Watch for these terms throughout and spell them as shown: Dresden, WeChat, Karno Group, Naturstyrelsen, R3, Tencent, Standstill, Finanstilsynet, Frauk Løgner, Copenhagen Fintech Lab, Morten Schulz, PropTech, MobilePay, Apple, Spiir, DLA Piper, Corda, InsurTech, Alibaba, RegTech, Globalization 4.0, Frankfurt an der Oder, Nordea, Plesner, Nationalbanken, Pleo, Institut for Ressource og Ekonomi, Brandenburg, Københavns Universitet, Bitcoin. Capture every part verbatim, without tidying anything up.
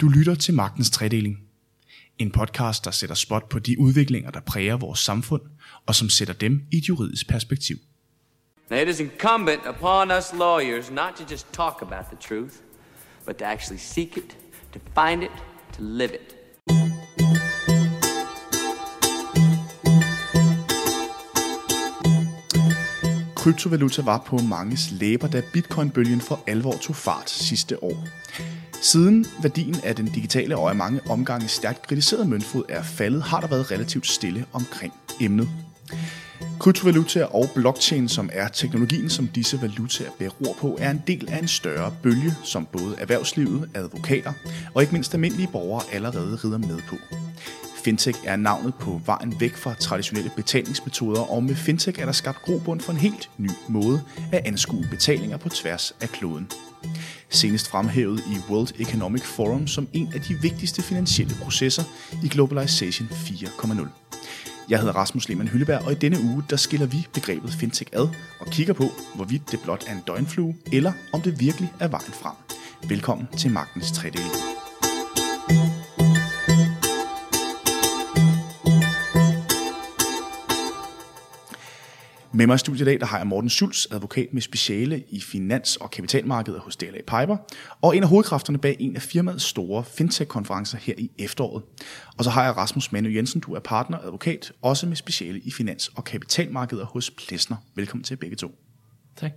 Du lytter til Magtens Tredeling. En podcast, der sætter spot på de udviklinger, der præger vores samfund, og som sætter dem i et juridisk perspektiv. Now it is incumbent upon us lawyers not to just talk about the truth, but to actually seek it, to find it, to live it. Kryptovaluta var på manges læber, da bitcoinbølgen for alvor tog fart sidste år. Siden værdien af den digitale og af mange omgange stærkt kritiserede møntfod er faldet, har der været relativt stille omkring emnet. Kryptovalutaer og blockchain, som er teknologien, som disse valutaer beror på, er en del af en større bølge, som både erhvervslivet, advokater og ikke mindst almindelige borgere allerede rider med på. Fintech er navnet på vejen væk fra traditionelle betalingsmetoder, og med fintech er der skabt grobund for en helt ny måde at anskue betalinger på tværs af kloden. Senest fremhævet i World Economic Forum som en af de vigtigste finansielle processer i Globalization fire punkt nul. Jeg hedder Rasmus Lehmann Hølleberg, og i denne uge der skiller vi begrebet fintech ad og kigger på, hvorvidt det blot er en døgnflue, eller om det virkelig er vejen frem. Velkommen til Magtens Tredeling. Med mig i studiet i dag, der har jeg Morten Schulz, advokat med speciale i finans- og kapitalmarkedet hos D L A Piper, og en af hovedkræfterne bag en af firmaets store fintech-konferencer her i efteråret. Og så har jeg Rasmus Manu Jensen, du er partner og advokat, også med speciale i finans- og kapitalmarkedet hos Plesner. Velkommen til begge to. Tak.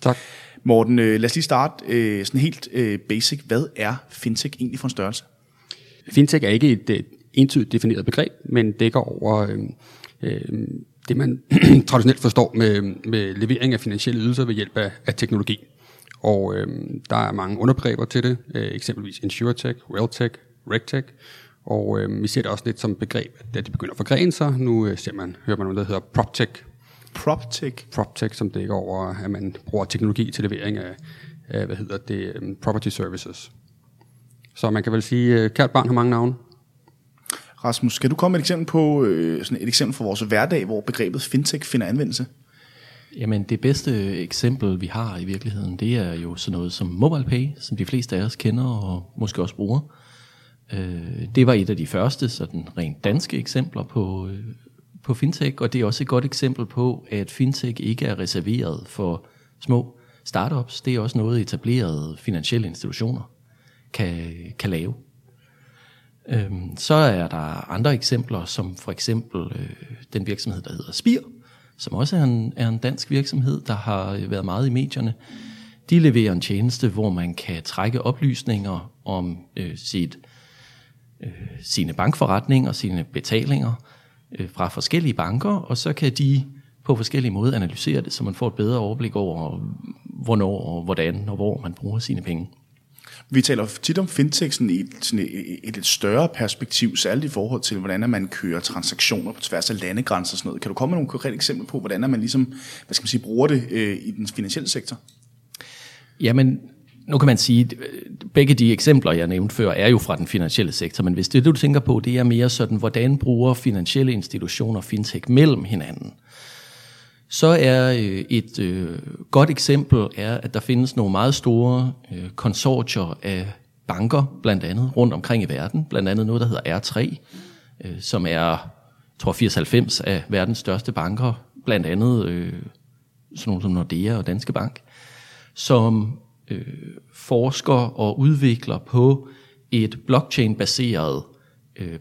Tak. Morten, lad os lige starte sådan helt basic. Hvad er fintech egentlig for en størrelse? Fintech er ikke et entydigt defineret begreb, men dækker over Øh, øh, det man traditionelt forstår med, med levering af finansielle ydelser ved hjælp af, af teknologi. Og øh, der er mange underbegreber til det, øh, eksempelvis InsurTech, RealTech, RegTech, og øh, vi ser det også lidt som begreb, da det begynder at forgrene sig. Nu øh, ser man, hører man noget, der hedder PropTech. PropTech? PropTech, som dækker over, at man bruger teknologi til levering af, af hvad hedder det, um, property services. Så man kan vel sige, kært barn har mange navne. Rasmus, kan du komme med et eksempel på sådan et eksempel for vores hverdag, hvor begrebet fintech finder anvendelse? Jamen, det bedste eksempel, vi har i virkeligheden, det er jo sådan noget som MobilePay, som de fleste af os kender og måske også bruger. Det var et af de første sådan rent danske eksempler på, på fintech, og det er også et godt eksempel på, at fintech ikke er reserveret for små startups. Det er også noget, etablerede finansielle institutioner kan, kan lave. Så er der andre eksempler, som for eksempel øh, den virksomhed, der hedder Spiir, som også er en, er en dansk virksomhed, der har været meget i medierne. De leverer en tjeneste, hvor man kan trække oplysninger om øh, sit, øh, sine bankforretninger og sine betalinger øh, fra forskellige banker, og så kan de på forskellige måder analysere det, så man får et bedre overblik over, hvornår og hvordan og hvor man bruger sine penge. Vi taler tit om fintech i et, et, et større perspektiv, særligt i forhold til, hvordan man kører transaktioner på tværs af landegrænser og sådan noget. Kan du komme med nogle konkrete eksempler på, hvordan man ligesom, hvad skal man sige, bruger det øh, i den finansielle sektor? Jamen, nu kan man sige, begge de eksempler, jeg nævnte før, er jo fra den finansielle sektor, men hvis det, du tænker på, det er mere sådan, hvordan bruger finansielle institutioner fintech mellem hinanden? Så er et øh, godt eksempel, er, at der findes nogle meget store øh, konsortier af banker, blandt andet rundt omkring i verden. Blandt andet noget, der hedder R tre, øh, som er, tror firs til halvfems af verdens største banker. Blandt andet øh, sådan nogle som Nordea og Danske Bank, som øh, forsker og udvikler på et blockchain-baseret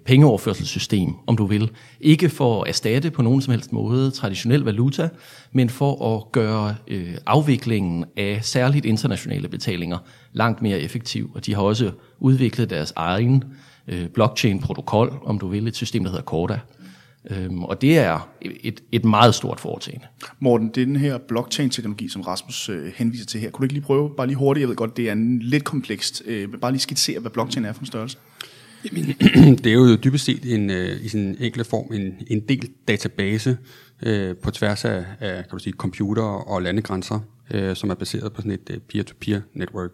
pengeoverførselssystem, om du vil. Ikke for at erstatte på nogen som helst måde traditionel valuta, men for at gøre øh, afviklingen af særligt internationale betalinger langt mere effektiv. Og de har også udviklet deres egen øh, blockchain-protokol, om du vil, et system, der hedder Corda. Øhm, og det er et, et meget stort foretagende. Morten, det er den her blockchain-teknologi, som Rasmus øh, henviser til her. Kunne du ikke lige prøve, bare lige hurtigt, jeg ved godt, det er en lidt komplekst, øh, bare lige skitsere, hvad blockchain er for en størrelse? Det er jo dybest set en, i sin enkle form en, en del database øh, på tværs af, af kan du sige, computer og landegrænser, øh, som er baseret på sådan et peer-to-peer network,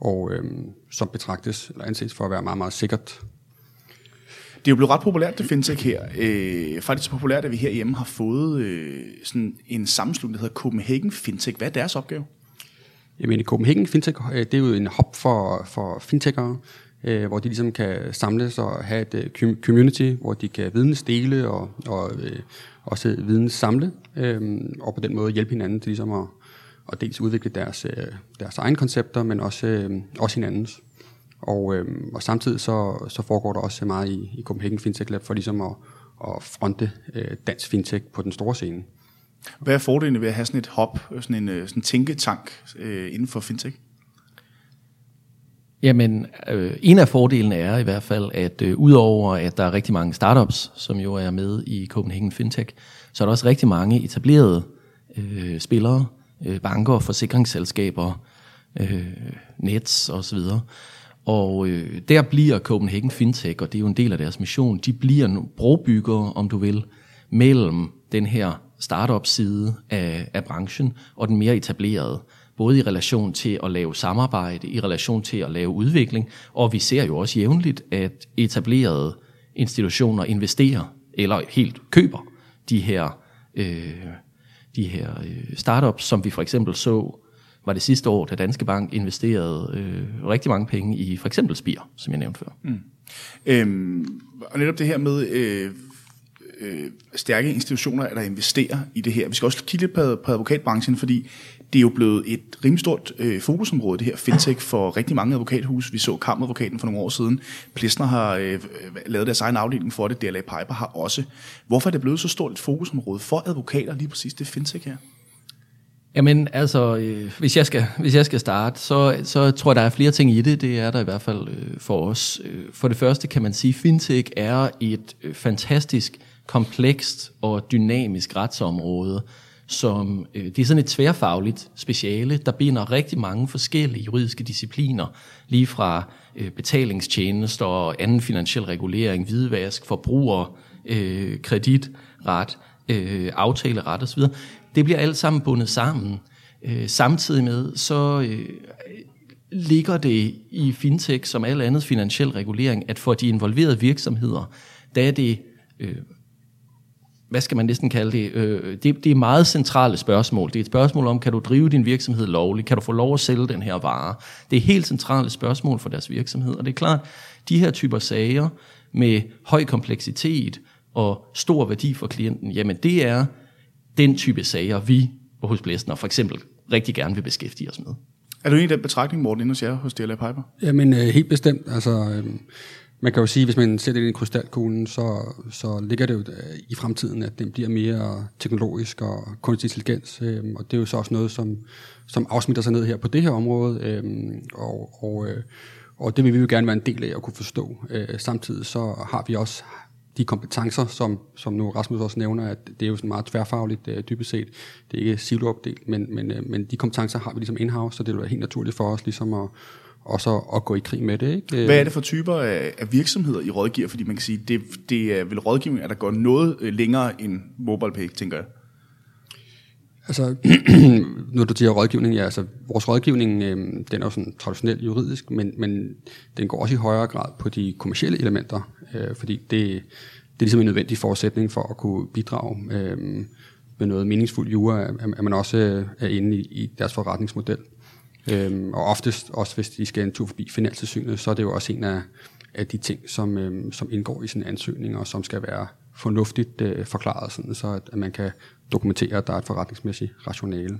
og øh, som betragtes eller anses for at være meget, meget sikkert. Det er jo blevet ret populært, det fintech her. Øh, faktisk så populært, at vi herhjemme har fået øh, sådan en sammenslutning, der hedder Copenhagen Fintech. Hvad er deres opgave? Jamen, Copenhagen Fintech, det er jo en hub for, for fintechere, øh, hvor de ligesom kan samles og have et øh, community, hvor de kan vidensdele og, og øh, også videnssamle, øh, og på den måde hjælpe hinanden til ligesom at, at dels udvikle deres, øh, deres egne koncepter, men også, øh, også hinandens. Og, øh, og samtidig så, så foregår der også meget i, i Copenhagen Fintech Lab for ligesom at, at fronte øh, dansk fintech på den store scene. Hvad er fordelene ved at have sådan et hub, sådan en, sådan en tænketank øh, inden for fintech? Jamen, øh, en af fordelene er i hvert fald, at øh, udover at der er rigtig mange startups, som jo er med i Copenhagen Fintech, så er der også rigtig mange etablerede øh, spillere, øh, banker, forsikringsselskaber, øh, nets osv. Og øh, der bliver Copenhagen Fintech, og det er jo en del af deres mission, de bliver brobyggere, om du vil, mellem den her startup-side af, af branchen og den mere etablerede, både i relation til at lave samarbejde, i relation til at lave udvikling, og vi ser jo også jævnligt, at etablerede institutioner investerer eller helt køber de her, øh, de her startups, som vi for eksempel så, var det sidste år, da Danske Bank investerede øh, rigtig mange penge i for eksempel Spiir, som jeg nævnte før. Mm. Øhm, og netop det her med Øh Øh, stærke institutioner, der investerer i det her. Vi skal også kigge lidt på, på advokatbranchen, fordi det er jo blevet et rimelig stort øh, fokusområde, det her fintech, for rigtig mange advokathuse. Vi så Kammeradvokaten for nogle år siden. Plesner har øh, lavet deres egen afdeling for det. D L A Piper har også. Hvorfor er det blevet så stort et fokusområde for advokater, lige præcis det fintech her? Jamen, altså, øh, hvis, jeg skal, hvis jeg skal starte, så, så tror jeg, der er flere ting i det. Det er der i hvert fald øh, for os. For det første kan man sige, at fintech er et øh, fantastisk komplekst og dynamisk retsområde, som øh, det er sådan et tværfagligt speciale, der binder rigtig mange forskellige juridiske discipliner, lige fra øh, betalingstjenester og anden finansiel regulering, hvidvask, forbruger, øh, kreditret, øh, aftaleret osv. Det bliver alt sammen bundet sammen. Øh, samtidig med, så øh, ligger det i fintech, som alt andet finansiel regulering, at for de involverede virksomheder, der er det øh, hvad skal man næsten kalde det? det, det er meget centrale spørgsmål. Det er et spørgsmål om, kan du drive din virksomhed lovligt? Kan du få lov at sælge den her vare? Det er helt centrale spørgsmål for deres virksomhed, og det er klart, de her typer sager med høj kompleksitet og stor værdi for klienten, jamen det er den type sager, vi hos Plesner for eksempel rigtig gerne vil beskæftige os med. Er du enig i den betragtning, Morten, inden hos jer hos D L A Piper? Jamen helt bestemt, altså man kan jo sige, at hvis man ser det i krystalkuglen, så, så ligger det jo i fremtiden, at den bliver mere teknologisk og kunstig intelligens. Øh, og det er jo så også noget, som, som afsmitter sig ned her på det her område. Øh, og, og, øh, og det vil vi jo gerne være en del af at kunne forstå. Øh, samtidig så har vi også de kompetencer, som, som nu Rasmus også nævner, at det er jo sådan meget tværfagligt øh, dybest set. Det er ikke siloopdelt, men, men, øh, men de kompetencer har vi ligesom in-house, så det er jo helt naturligt for os ligesom at og så at gå i krig med det, ikke? Hvad er det for typer af virksomheder, I rådgiver? Fordi man kan sige, det, det er vel rådgivninger, der går noget længere end MobilePay, tænker jeg. Altså, når du siger rådgivning, ja, altså vores rådgivning, øh, den er jo sådan traditionelt juridisk, men, men den går også i højere grad på de kommercielle elementer, øh, fordi det, det er ligesom en nødvendig forudsætning for at kunne bidrage øh, med noget meningsfuldt jura, at, at man også er inde i, i deres forretningsmodel. Øhm, og oftest også, hvis de skal en tur forbi Finanstilsynet, så er det jo også en af, af de ting, som, øhm, som indgår i sådan en ansøgning, og som skal være fornuftigt øh, forklaret, sådan, så at, at man kan dokumentere, at der er et forretningsmæssigt rationale.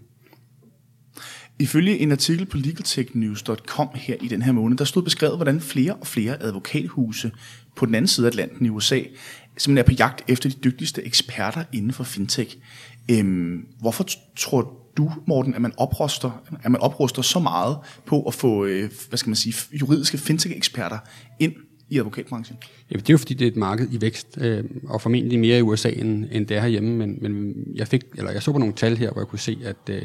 Ifølge en artikel på legal tech news dot com her i den her måned, der stod beskrevet, hvordan flere og flere advokathuse på den anden side af Atlanten i U S A simpelthen er på jagt efter de dygtigste eksperter inden for fintech. Øhm, hvorfor t- tror du, du, Morten, at man opruster, at man opruster så meget på at få, hvad skal man sige, juridiske fintech-eksperter ind i advokatbranchen? Ja, det er jo fordi, det er et marked i vækst, øh, og formentlig mere i U S A, end, end det er herhjemme, men, men jeg, fik, eller jeg så på nogle tal her, hvor jeg kunne se, at øh,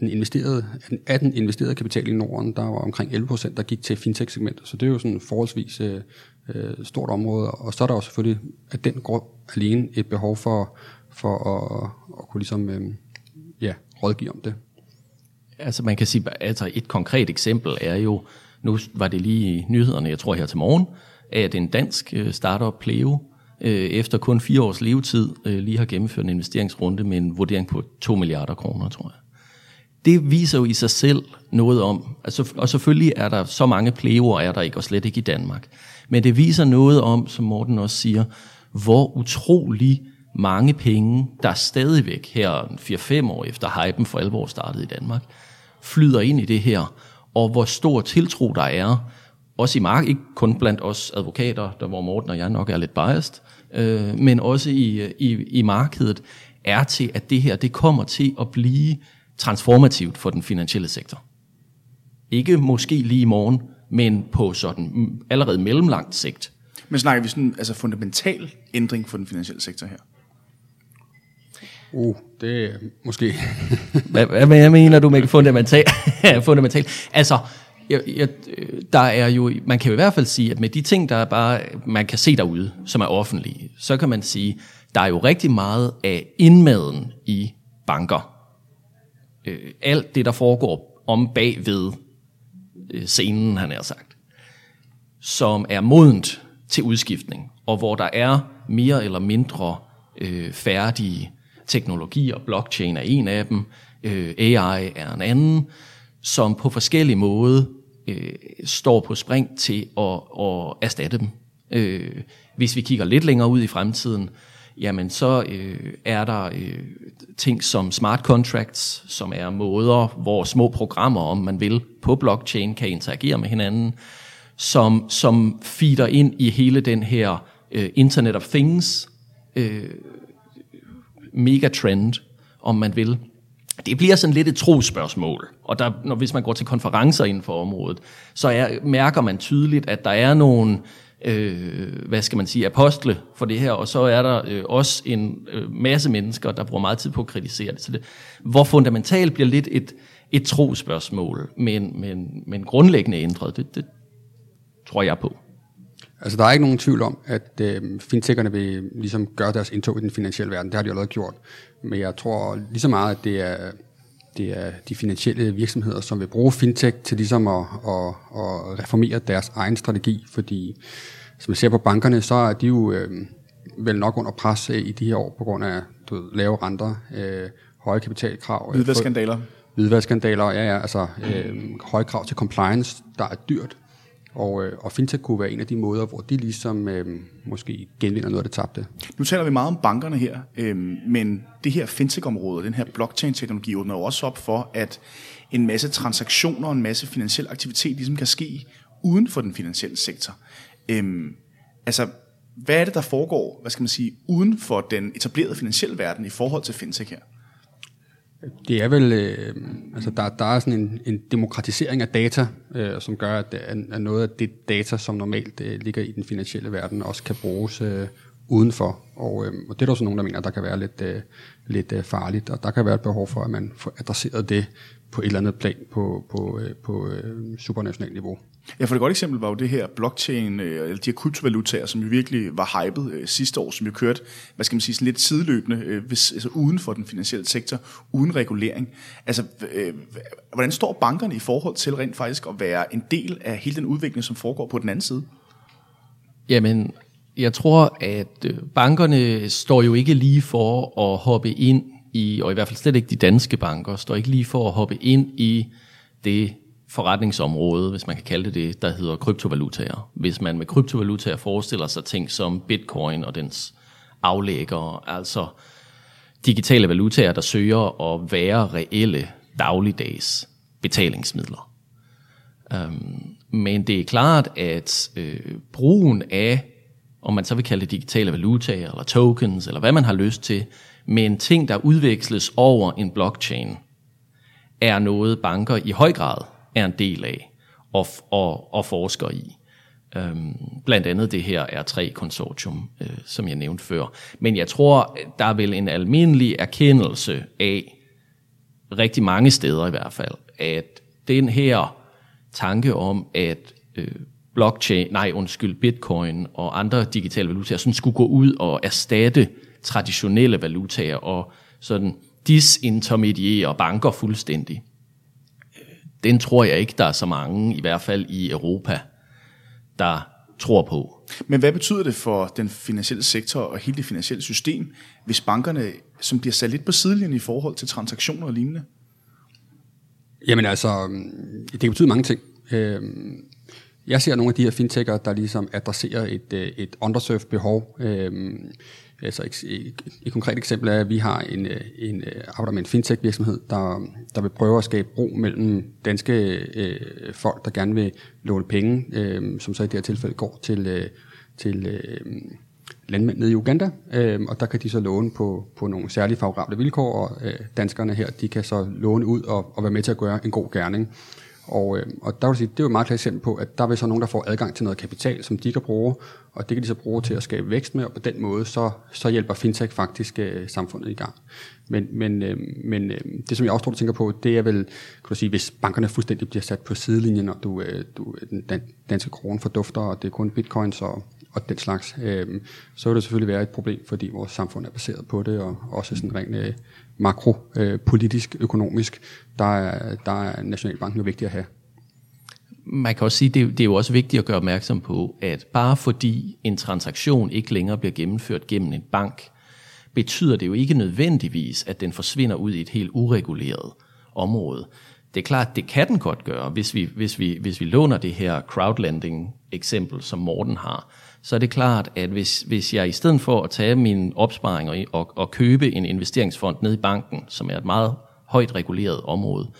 den investerede, af den investerede kapital i Norden, der var omkring elleve procent, der gik til fintech-segmentet, så det er jo sådan forholdsvis øh, stort område, og så er der jo selvfølgelig, at den går alene et behov for, for at, at kunne ligesom Øh, ja, rådgive om det. Altså man kan sige, altså et konkret eksempel er jo, nu var det lige i nyhederne, jeg tror her til morgen, at en dansk startup, Pleo, efter kun fire års levetid, lige har gennemført en investeringsrunde med en vurdering på to milliarder kroner, tror jeg. det viser jo i sig selv noget om, altså, og selvfølgelig er der så mange pleoer, er der ikke, og slet ikke i Danmark. Men det viser noget om, som Morten også siger, hvor utrolig mange penge, der stadigvæk her fire fem år efter hypen for alvor startede i Danmark, flyder ind i det her, og hvor stor tiltro der er, også i markedet, ikke kun blandt os advokater, der hvor Morten og jeg nok er lidt biased, øh, men også i, i, i markedet, er til, at det her det kommer til at blive transformativt for den finansielle sektor. Ikke måske lige i morgen, men på sådan allerede mellemlangt sigt. Men snakker vi sådan altså fundamental ændring for den finansielle sektor her? Uh, det er måske... hvad, hvad mener du med fundamental? fundamental? Altså, jeg, jeg, der er jo... Man kan jo i hvert fald sige, at med de ting, der er bare... Man kan se derude, som er offentlige, så kan man sige, der er jo rigtig meget af indmaden i banker. Alt det, der foregår om bagved scenen, han har sagt, som er modent til udskiftning, og hvor der er mere eller mindre øh, færdige teknologier, blockchain er en af dem, øh, A I er en anden, som på forskellige måder øh, står på spring til at, at erstatte dem. Øh, hvis vi kigger lidt længere ud i fremtiden, jamen så øh, er der øh, ting som smart contracts, som er måder, hvor små programmer, om man vil, på blockchain kan interagere med hinanden, som, som feeder ind i hele den her øh, Internet of Things øh, megatrend, om man vil. Det bliver sådan lidt et trospørgsmål, og der, når, hvis man går til konferencer inden for området, så er, mærker man tydeligt, at der er nogle... Øh, hvad skal man sige, apostle for det her, og så er der øh, også en øh, masse mennesker, der bruger meget tid på at kritisere det. Så det, hvor fundamentalt bliver lidt et, et trospørgsmål, men, men, men grundlæggende ændret, det, det tror jeg på. Altså der er ikke nogen tvivl om, at øh, fintecherne vil ligesom gøre deres indtog i den finansielle verden, det har de allerede gjort, men jeg tror lige så meget, at det er... Det er de finansielle virksomheder, som vil bruge fintech til ligesom at, at, at reformere deres egen strategi, fordi som man ser på bankerne, så er de jo øh, vel nok under pres i de her år på grund af du ved, lave renter, øh, høje kapitalkrav. Hvidvaskskandaler. Hvidvaskskandaler, ja, ja, altså øh, høje krav til compliance, der er dyrt. Og, øh, og fintech kunne være en af de måder, hvor de ligesom øh, måske genvinder noget af det tabte. Nu taler vi meget om bankerne her, øh, men det her fintech-område, den her blockchain-teknologi, åbner jo også op for, at en masse transaktioner og en masse finansiel aktivitet ligesom kan ske uden for den finansielle sektor. Øh, altså, hvad er det, der foregår, hvad skal man sige, uden for den etablerede finansielle verden i forhold til fintech her? Det er vel, øh, altså der, der er sådan en, en demokratisering af data, øh, som gør, at, at noget af det data, som normalt øh, ligger i den finansielle verden, også kan bruges øh, udenfor. Og, øh, og det er der også nogen, der mener, der kan være lidt, øh, lidt øh, farligt, og der kan være et behov for, at man får adresseret det på et eller andet plan på, på, øh, på øh, supranationalt niveau. Ja, for et godt eksempel var jo det her blockchain, øh, eller de her kryptovalutaer, som jo virkelig var hypet øh, sidste år, som jo kørte, hvad skal man sige, sådan lidt sideløbende, øh, hvis, altså uden for den finansielle sektor, uden regulering. Altså, øh, hvordan står bankerne i forhold til rent faktisk at være en del af hele den udvikling, som foregår på den anden side? Jamen, jeg tror, at bankerne står jo ikke lige for at hoppe ind i, og i hvert fald slet ikke de danske banker, står ikke lige for at hoppe ind i det forretningsområde, hvis man kan kalde det det, der hedder kryptovalutaer. Hvis man med kryptovalutaer forestiller sig ting som bitcoin og dens aflæggere, altså digitale valutaer, der søger at være reelle dagligdags betalingsmidler. Um, men det er klart, at øh, brugen af, om man så vil kalde det digitale valutaer, eller tokens, eller hvad man har lyst til, men ting, der udveksles over en blockchain, er noget banker i høj grad er en del af og, og, og forsker i. Øhm, blandt andet det her R tre konsortium, øh, som jeg nævnte før. Men jeg tror, der er vel en almindelig erkendelse af, rigtig mange steder i hvert fald, at den her tanke om, at øh, blockchain, nej undskyld, bitcoin og andre digitale valutaer, sådan skulle gå ud og erstatte traditionelle valutaer og sådan disintermediere banker fuldstændig. Den tror jeg ikke, der er så mange, i hvert fald i Europa, der tror på. Men hvad betyder det for den finansielle sektor og hele det finansielle system, hvis bankerne, som bliver sat lidt på sidelinjen i forhold til transaktioner og lignende? Jamen altså, det kan betyde mange ting. Jeg ser nogle af de her fintech'er, der ligesom adresserer et, et underserved behov. Altså et, et, et konkret eksempel er, at vi har en, en, arbejder med en fintech virksomhed, der, der vil prøve at skabe bro mellem danske øh, folk, der gerne vil låne penge, øh, som så i det her tilfælde går til, øh, til øh, landmænd nede i Uganda, øh, og der kan de så låne på, på nogle særlige favorable vilkår, og øh, danskerne her, de kan så låne ud og, og være med til at gøre en god gerning. Og, øh, og der vil sige, det er jo et meget klart eksempel på, at der vil så nogen, der får adgang til noget kapital, som de kan bruge, og det kan de så bruge til at skabe vækst med, og på den måde, så, så hjælper fintech faktisk øh, samfundet i gang. Men, men, øh, men øh, det, som jeg også tror, du tænker på, det er vel, kan du sige, hvis bankerne fuldstændig bliver sat på sidelinjen, og du, øh, du, den danske krone fordufter, og det er kun bitcoins og, og den slags, øh, så vil det selvfølgelig være et problem, fordi vores samfund er baseret på det, og også sådan rent øh, makropolitisk, øh, økonomisk, der er, der er Nationalbanken jo vigtig at have. Man kan også sige, det, det er jo også vigtigt at gøre opmærksom på, at bare fordi en transaktion ikke længere bliver gennemført gennem en bank, betyder det jo ikke nødvendigvis, at den forsvinder ud i et helt ureguleret område. Det er klart, det kan den godt gøre. Hvis vi, hvis vi, hvis vi låner det her crowdlending-eksempel, som Morten har, så er det klart, at hvis, hvis jeg i stedet for at tage mine opsparinger og, og købe en investeringsfond ned i banken, som er et meget højt reguleret område,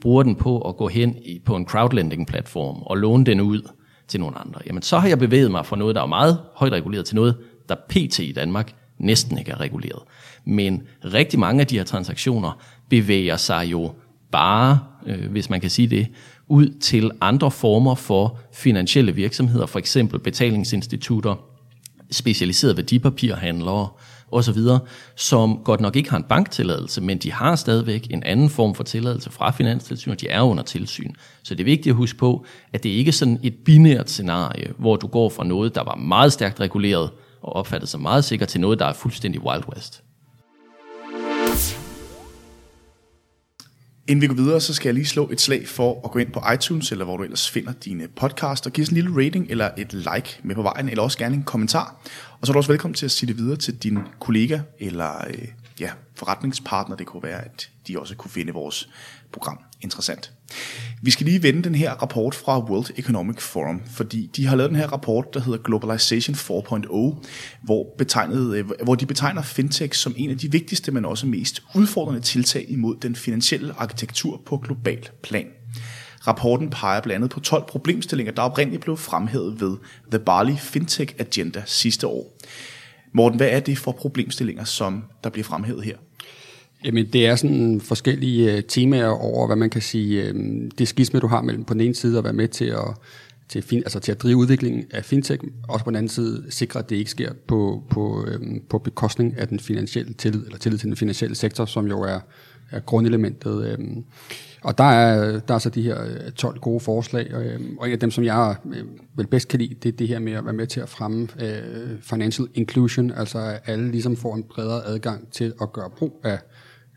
bruger den på at gå hen i, på en crowdlending-platform og låne den ud til nogle andre, jamen så har jeg bevæget mig fra noget, der er meget højt reguleret, til noget, der pt. I Danmark næsten ikke er reguleret. Men rigtig mange af de her transaktioner bevæger sig jo bare, øh, hvis man kan sige det, ud til andre former for finansielle virksomheder, for eksempel betalingsinstitutter, specialiserede værdipapirhandlere osv., som godt nok ikke har en banktilladelse, men de har stadigvæk en anden form for tilladelse fra Finanstilsynet, og de er under tilsyn. Så det er vigtigt at huske på, at det ikke er sådan et binært scenarie, hvor du går fra noget, der var meget stærkt reguleret og opfattet sig meget sikkert, til noget, der er fuldstændig Wild West. Inden vi går videre, så skal jeg lige slå et slag for at gå ind på iTunes, eller hvor du ellers finder dine podcasts, og give sådan en lille rating eller et like med på vejen, eller også gerne en kommentar. Og så er du også velkommen til at sige det videre til dine kollega eller øh, ja, forretningspartner. Det kunne være, at de også kunne finde vores program interessant. Vi skal lige vende den her rapport fra World Economic Forum, fordi de har lavet den her rapport, der hedder Globalization fire punktum nul, hvor, betegnet, hvor de betegner fintech som en af de vigtigste, men også mest udfordrende tiltag imod den finansielle arkitektur på global plan. Rapporten peger blandt andet på tolv problemstillinger, der oprindeligt blev fremhævet ved The Bali Fintech Agenda sidste år. Morten, hvad er det for problemstillinger, som der bliver fremhævet her? Jamen, det er sådan forskellige temaer over, hvad man kan sige, det skisme, du har mellem på den ene side at være med til at, til, fin, altså til at drive udviklingen af fintech, og på den anden side sikre, at det ikke sker på, på, på bekostning af den finansielle tillid, eller tillid til den finansielle sektor, som jo er, er grundelementet. Og der er, der er så de her tolv gode forslag, og en af dem, som jeg vel bedst kan lide, det er det her med at være med til at fremme financial inclusion, altså at alle ligesom får en bredere adgang til at gøre brug af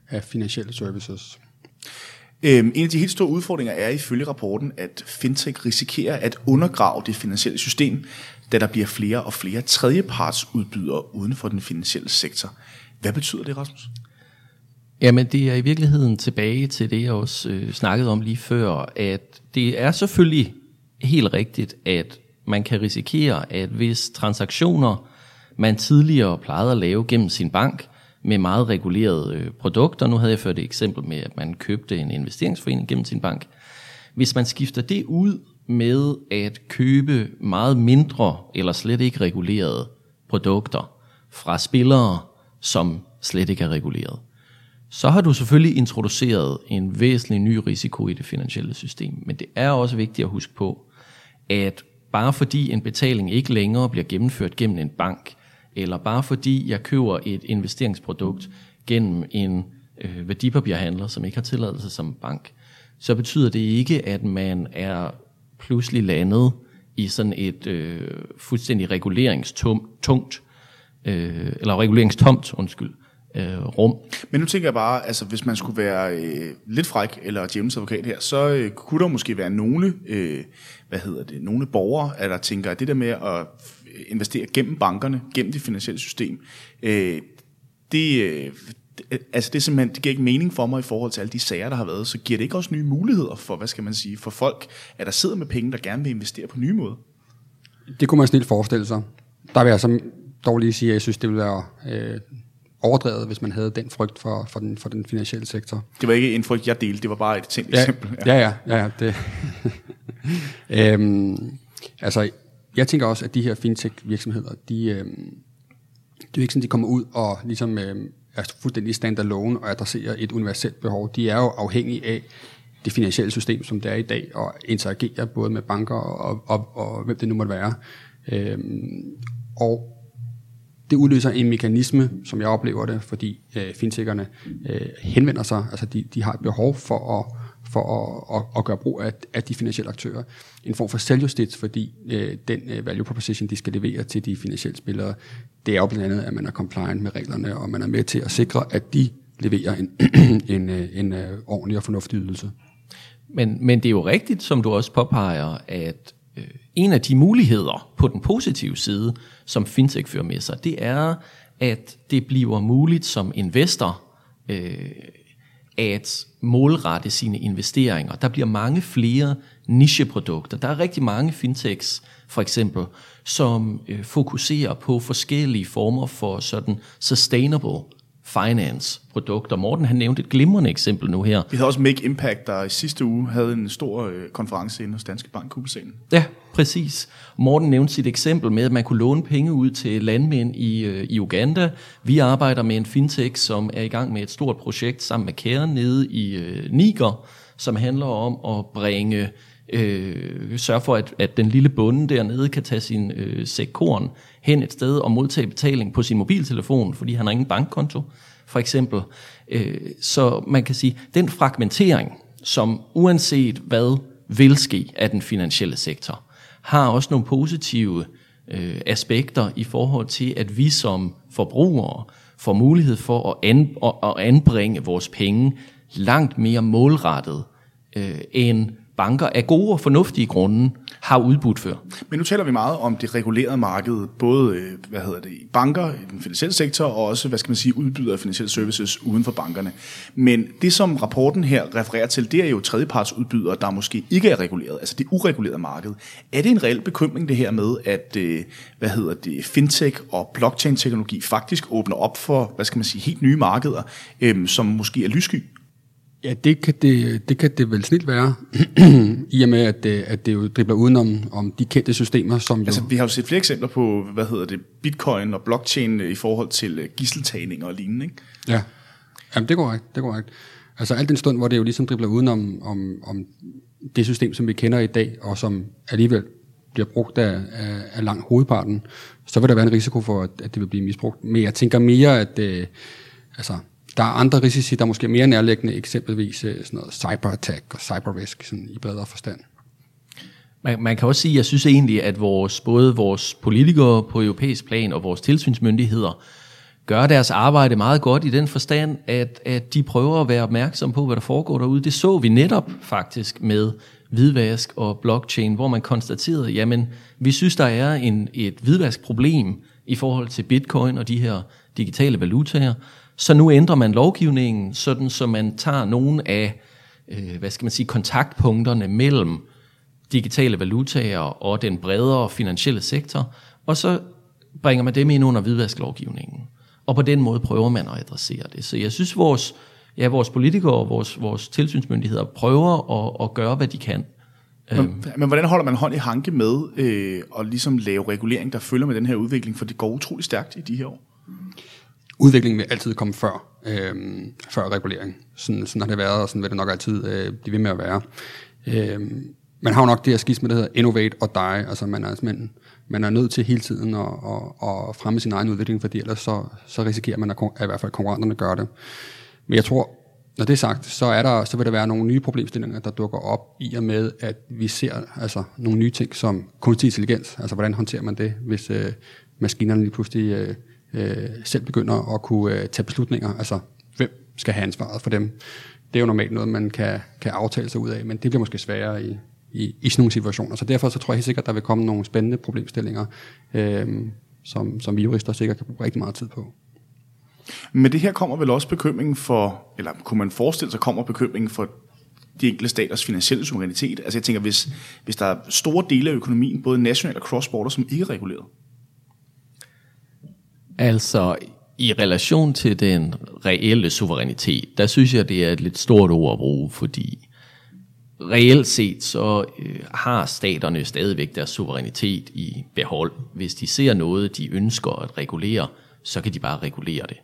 af finansielle services. Øhm, en af de helt store udfordringer er ifølge rapporten, at fintech risikerer at undergrave det finansielle system, da der bliver flere og flere tredjepartsudbydere uden for den finansielle sektor. Hvad betyder det, Rasmus? Jamen, det er i virkeligheden tilbage til det, jeg også øh, snakkede om lige før, at det er selvfølgelig helt rigtigt, at man kan risikere, at hvis transaktioner, man tidligere plejede at lave gennem sin bank, med meget regulerede produkter. Nu havde jeg ført et eksempel med, at man købte en investeringsforening gennem sin bank. Hvis man skifter det ud med at købe meget mindre eller slet ikke regulerede produkter fra spillere, som slet ikke er reguleret, så har du selvfølgelig introduceret en væsentlig ny risiko i det finansielle system. Men det er også vigtigt at huske på, at bare fordi en betaling ikke længere bliver gennemført gennem en bank, eller bare fordi jeg køber et investeringsprodukt gennem en øh, værdipapirhandler, som ikke har tilladelse som bank, så betyder det ikke, at man er pludselig landet i sådan et øh, fuldstændig reguleringstungt, øh, eller reguleringstomt, undskyld, øh, rum. Men nu tænker jeg bare, altså hvis man skulle være øh, lidt fræk, eller djævelens advokat her, så øh, kunne der måske være nogle, øh, hvad hedder det, nogle borgere, at der tænker, at det der med at investere gennem bankerne, gennem det finansielle system, øh, det, altså det er simpelthen, det giver ikke mening for mig i forhold til alle de sager, der har været, så giver det ikke også nye muligheder for, hvad skal man sige, for folk, at der sidder med penge, der gerne vil investere på nye måder? Det kunne man snilt forestille sig. Der vil jeg så dog lige sige, at jeg synes, det ville være øh, overdrevet, hvis man havde den frygt for, for, den, for den finansielle sektor. Det var ikke en frygt, jeg delte, det var bare et tænkt ja, eksempel. Ja, ja, ja. ja det. øhm, altså, jeg tænker også, at de her fintech-virksomheder, de, øhm, det er ikke sådan, de kommer ud og ligesom... Øhm, er fuldstændig standalone og adresserer et universelt behov. De er jo afhængige af det finansielle system, som det er i dag, og interagerer både med banker og, og, og, og hvem det nu måtte være. Øhm, og det udløser en mekanisme, som jeg oplever det, fordi øh, fintecherne øh, henvender sig, altså de, de har et behov for at, for at, at, at gøre brug af, af de finansielle aktører. En form for selvjustits, fordi øh, den øh, value proposition, de skal levere til de finansielle spillere, det er jo blandt andet, at man er compliant med reglerne, og man er med til at sikre, at de leverer en, en, en, en ordentlig og fornuftig ydelse. Men, men det er jo rigtigt, som du også påpeger, at øh, en af de muligheder på den positive side, som fintech fører med sig, det er, at det bliver muligt som investor øh, at målrette sine investeringer. Der bliver mange flere nicheprodukter. Der er rigtig mange fintechs, for eksempel, som øh, fokuserer på forskellige former for sådan sustainable finance-produkter. Morten, han nævnte et glimrende eksempel nu her. Vi havde også Make Impact, der i sidste uge havde en stor øh, konference inde hos Danske Bank Copenhagen. Ja, præcis. Morten nævnte sit eksempel med, at man kunne låne penge ud til landmænd i, øh, i Uganda. Vi arbejder med en fintech, som er i gang med et stort projekt sammen med Kæren nede i øh, Niger, som handler om at bringe... Øh, sørge for, at, at den lille bonde dernede kan tage sin øh, sæk korn hen et sted og modtage betaling på sin mobiltelefon, fordi han har ingen bankkonto, for eksempel. Øh, så man kan sige, den fragmentering, som uanset hvad vil ske af den finansielle sektor, har også nogle positive øh, aspekter i forhold til, at vi som forbrugere får mulighed for at, an, at, at anbringe vores penge langt mere målrettet øh, end banker af gode og fornuftige grunde har udbudt før. Men nu taler vi meget om det regulerede marked, både hvad hedder det, banker i den finansielle sektor, og også, hvad skal man sige, udbydere af finansielle services uden for bankerne. Men det, som rapporten her refererer til, det er jo tredjepartsudbydere, der måske ikke er reguleret, altså det uregulerede marked. Er det en reel bekymring, det her med, at hvad hedder det, fintech og blockchain-teknologi faktisk åbner op for, hvad skal man sige, helt nye markeder, øhm, som måske er lyssky? Ja, det kan det, det kan det vel snilt være, i og med, at det, at det jo dribler udenom om de kendte systemer, som jo... Altså, vi har jo set flere eksempler på, hvad hedder det, bitcoin og blockchain i forhold til gisseltagning og lignende, ikke? Ja, jamen det går ikke, det går ikke. Altså, alt den stund, hvor det jo ligesom dribler udenom om, om det system, som vi kender i dag, og som alligevel bliver brugt af, af, af langt hovedparten, så vil der være en risiko for, at, at det vil blive misbrugt. Men jeg tænker mere, at... Øh, altså der er andre risici, der er måske mere nærliggende, eksempelvis sådan noget cyberattack og cyberrisk sådan i bredere forstand. Man, man kan også sige, at jeg synes egentlig, at vores, både vores politikere på europæisk plan og vores tilsynsmyndigheder gør deres arbejde meget godt i den forstand, at, at de prøver at være opmærksomme på, hvad der foregår derude. Det så vi netop faktisk med hvidvask og blockchain, hvor man konstaterede, jamen vi synes, der er en, et hvidvaskproblem i forhold til bitcoin og de her digitale valutaer. Så nu ændrer man lovgivningen, sådan så man tager nogle af øh, hvad skal man sige, kontaktpunkterne mellem digitale valutaer og den bredere finansielle sektor, og så bringer man dem ind under hvidvasklovgivningen. Og på den måde prøver man at adressere det. Så jeg synes, vores, ja, vores politikere og vores, vores tilsynsmyndigheder prøver at, at gøre, hvad de kan. Men, men hvordan holder man hånd i hanke med øh, at ligesom lave regulering, der følger med den her udvikling? For det går utrolig stærkt i de her år. Udviklingen vil altid komme før, øh, før regulering. Sådan, sådan har det været, og sådan vil det nok altid øh, blive ved med at være. Øh, man har jo nok det her skisme, der hedder innovate og die. Altså man er, man, man er nødt til hele tiden at, at, at fremme sin egen udvikling, fordi ellers så, så risikerer man, at, at i hvert fald konkurrenterne gør det. Men jeg tror, når det er sagt, så, er der, så vil der være nogle nye problemstillinger, der dukker op i og med, at vi ser altså, nogle nye ting som kunstig intelligens. Altså hvordan håndterer man det, hvis øh, maskinerne lige pludselig... Øh, Øh, selv begynder at kunne øh, tage beslutninger, altså hvem skal have ansvaret for dem. Det er jo normalt noget, man kan, kan aftale sig ud af, men det bliver måske sværere i, i, i sådan nogle situationer. Så derfor så tror jeg helt sikkert, at der vil komme nogle spændende problemstillinger, øh, som, som vi jurister sikkert kan bruge rigtig meget tid på. Men det her kommer vel også bekymringen for, eller kunne man forestille sig, kommer bekymringen for de enkelte staters finansielle suverænitet? Altså jeg tænker, hvis, hvis der er store dele af økonomien, både national og cross-border, som ikke er reguleret. Altså i relation til den reelle suverænitet, der synes jeg, det er et lidt stort ord at bruge, fordi reelt set så øh, har staterne stadigvæk deres suverænitet i behold. Hvis de ser noget, de ønsker at regulere, så kan de bare regulere det.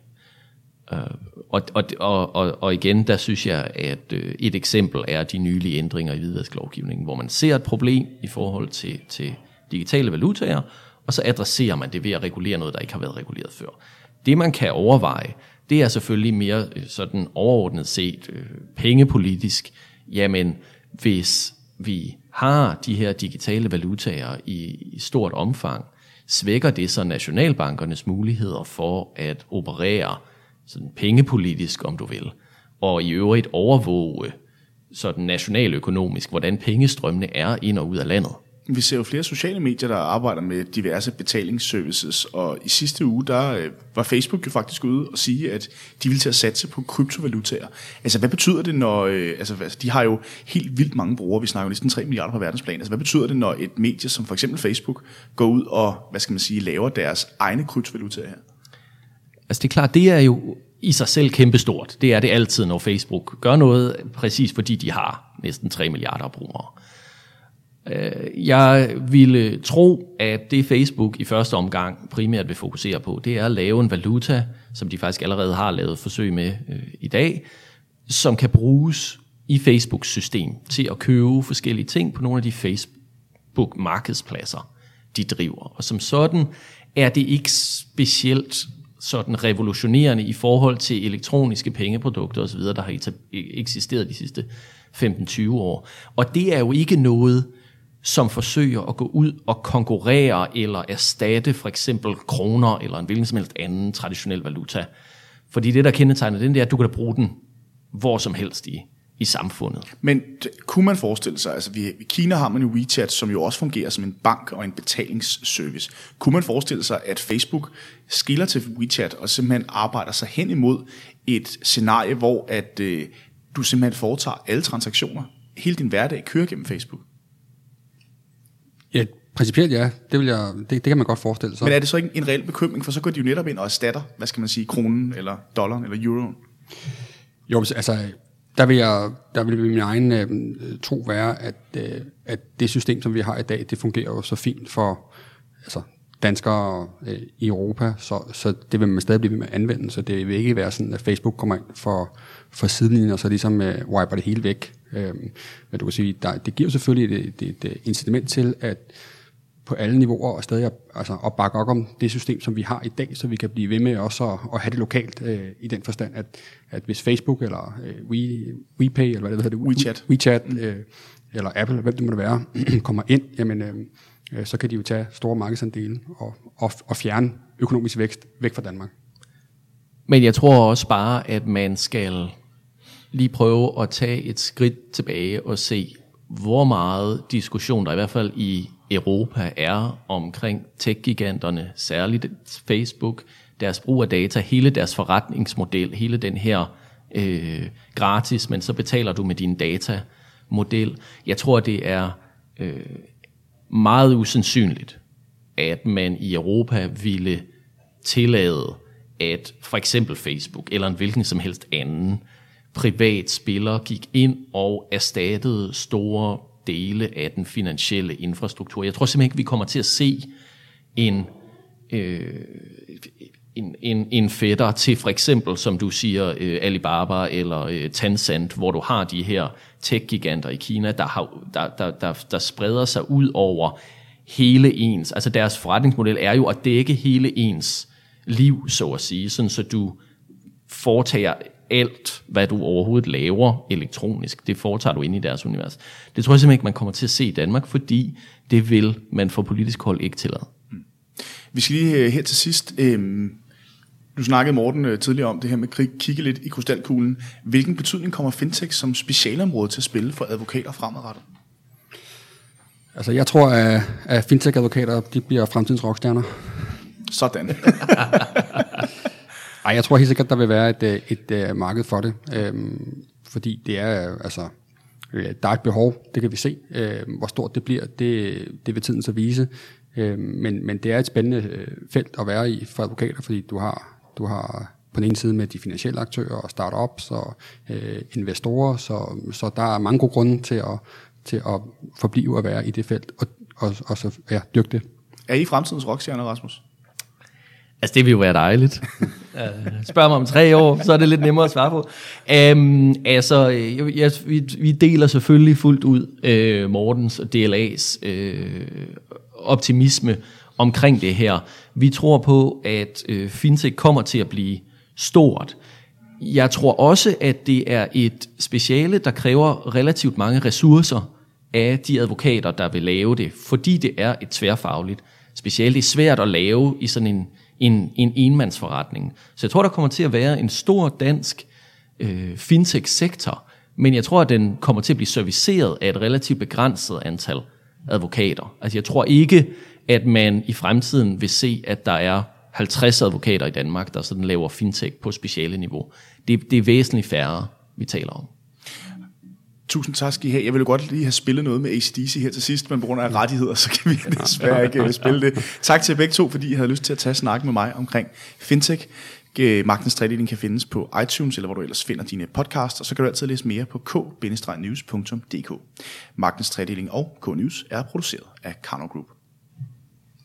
Og, og, og, og igen, der synes jeg, at et eksempel er de nylige ændringer i hvidvasklovgivningen, hvor man ser et problem i forhold til, til digitale valutaer, og så adresserer man det ved at regulere noget, der ikke har været reguleret før. Det man kan overveje, det er selvfølgelig mere sådan overordnet set pengepolitisk. Jamen, hvis vi har de her digitale valutaer i, i stort omfang, svækker det så nationalbankernes muligheder for at operere sådan pengepolitisk, om du vil, og i øvrigt overvåge sådan nationaløkonomisk, hvordan pengestrømmene er ind og ud af landet. Vi ser jo flere sociale medier, der arbejder med diverse betalingsservices, og i sidste uge, der var Facebook jo faktisk ude og sige, at de ville til at satse på kryptovalutaer. Altså, hvad betyder det, når... Altså, de har jo helt vildt mange brugere, vi snakker jo næsten tre milliarder på verdensplan. Altså, hvad betyder det, når et medie som for eksempel Facebook går ud og, hvad skal man sige, laver deres egne kryptovalutaer her? Altså det er klart, det er jo i sig selv kæmpestort. Det er det altid, når Facebook gør noget, præcis fordi de har næsten tre milliarder brugere. Jeg ville tro, at det Facebook i første omgang primært vil fokusere på, det er at lave en valuta, som de faktisk allerede har lavet forsøg med i dag, som kan bruges i Facebooks system til at købe forskellige ting på nogle af de Facebook-markedspladser, de driver. Og som sådan er det ikke specielt sådan revolutionerende i forhold til elektroniske pengeprodukter osv., der har eksisteret de sidste femten til tyve år. Og det er jo ikke noget, som forsøger at gå ud og konkurrere eller erstatte for eksempel kroner eller en hvilken som helst anden traditionel valuta. Fordi det, der kendetegner den, det er, at du kan da bruge den hvor som helst i, i samfundet. Men kunne man forestille sig, altså vi, i Kina har man jo WeChat, som jo også fungerer som en bank og en betalingsservice. Kunne man forestille sig, at Facebook skiller til WeChat og simpelthen arbejder sig hen imod et scenarie, hvor at øh, du simpelthen foretager alle transaktioner, hele din hverdag kører gennem Facebook? Ja, principielt ja. Det, vil jeg, det, det kan man godt forestille sig. Men er det så ikke en reel bekymring, for så går de jo netop ind og erstatter, hvad skal man sige, kronen eller dollaren eller euroen? Jo, altså der vil, jeg, der vil min egen øh, tro være, at, øh, at det system, som vi har i dag, det fungerer jo så fint for altså, danskere øh, i Europa, så, så det vil man stadig blive ved med at anvende, så det vil ikke være sådan, at Facebook kommer ind for, for sidelinjen, og så ligesom øh, wiper det hele væk. Øh, men du kan sige, der, det giver selvfølgelig et, et, et incitament til, at på alle niveauer og stadig altså, at bakke op om det system, som vi har i dag, så vi kan blive ved med også at, at have det lokalt øh, i den forstand, at, at hvis Facebook eller øh, We, WePay, eller hvad det hedder, WeChat, WeChat øh, eller Apple, hvem det måtte være, kommer ind, jamen, øh, så kan de jo tage store markedsandele og, og, og fjerne økonomisk vækst væk fra Danmark. Men jeg tror også bare, at man skal lige prøve at tage et skridt tilbage og se, hvor meget diskussion der i hvert fald i Europa er omkring tech-giganterne, særligt Facebook, deres brug af data, hele deres forretningsmodel, hele den her øh, gratis, men så betaler du med din datamodel. Jeg tror, det er øh, meget usandsynligt, at man i Europa ville tillade, at for eksempel Facebook eller en hvilken som helst anden privat spiller gik ind og erstattede store dele af den finansielle infrastruktur. Jeg tror simpelthen ikke, vi kommer til at se en, øh, en, en, en fætter til for eksempel, som du siger, øh, Alibaba eller øh, Tencent, hvor du har de her tech-giganter i Kina, der, har, der, der, der, der spreder sig ud over hele ens, altså deres forretningsmodel er jo at dække hele ens liv, så at sige, sådan så du foretager alt, hvad du overhovedet laver elektronisk, det foretager du inde i deres univers. Det tror jeg simpelthen ikke, man kommer til at se i Danmark, fordi det vil man fra politisk hold ikke tillade. Mm. Vi skal lige her til sidst, øh, du snakkede Morten tidligere om det her med krig, kigge lidt i krystalkuglen. Hvilken betydning kommer fintech som specialområde til at spille for advokater fremadrettet? Altså jeg tror, at, at fintech-advokater de bliver fremtidens rockstjerner. Sådan. Nej, jeg tror helt sikkert, der vil være et, et, et marked for det, øhm, fordi det er altså øh, der er et behov, det kan vi se. Øhm, hvor stort det bliver, det, det vil tiden så vise. Øhm, men, men det er et spændende felt at være i for advokater, fordi du har, du har på den ene side med de finansielle aktører og startups og øh, investorer, så, så der er mange gode grunde til at, til at forblive og være i det felt, og, og, og så ja, dyrke det. Er I fremtidens rockstjerner, Rasmus? Altså, det vil jo være dejligt. Spørg mig om tre år, så er det lidt nemmere at svare på. Um, altså, jeg, vi, vi deler selvfølgelig fuldt ud uh, Mortens og D L A's uh, optimisme omkring det her. Vi tror på, at uh, fintech kommer til at blive stort. Jeg tror også, at det er et speciale, der kræver relativt mange ressourcer af de advokater, der vil lave det, fordi det er et tværfagligt speciale. Det er svært at lave i sådan en en, en enmandsforretning. Så jeg tror, der kommer til at være en stor dansk øh, fintech-sektor, men jeg tror, at den kommer til at blive serviceret af et relativt begrænset antal advokater. Altså jeg tror ikke, at man i fremtiden vil se, at der er halvtreds advokater i Danmark, der sådan laver fintech på speciale niveau. Det, det er væsentligt færre, vi taler om. Tusind tak skal I have. Jeg ville godt lige have spillet noget med A C D C her til sidst, men på grund af rettigheder, så kan vi desværre ikke spille det. Tak til begge to, fordi I havde lyst til at tage snak med mig omkring fintech. Magtens tredeling kan findes på iTunes, eller hvor du ellers finder dine podcasts, og så kan du altid læse mere på k bindestreg news punktum d k. Magtens tredeling og K-News er produceret af Karno Group.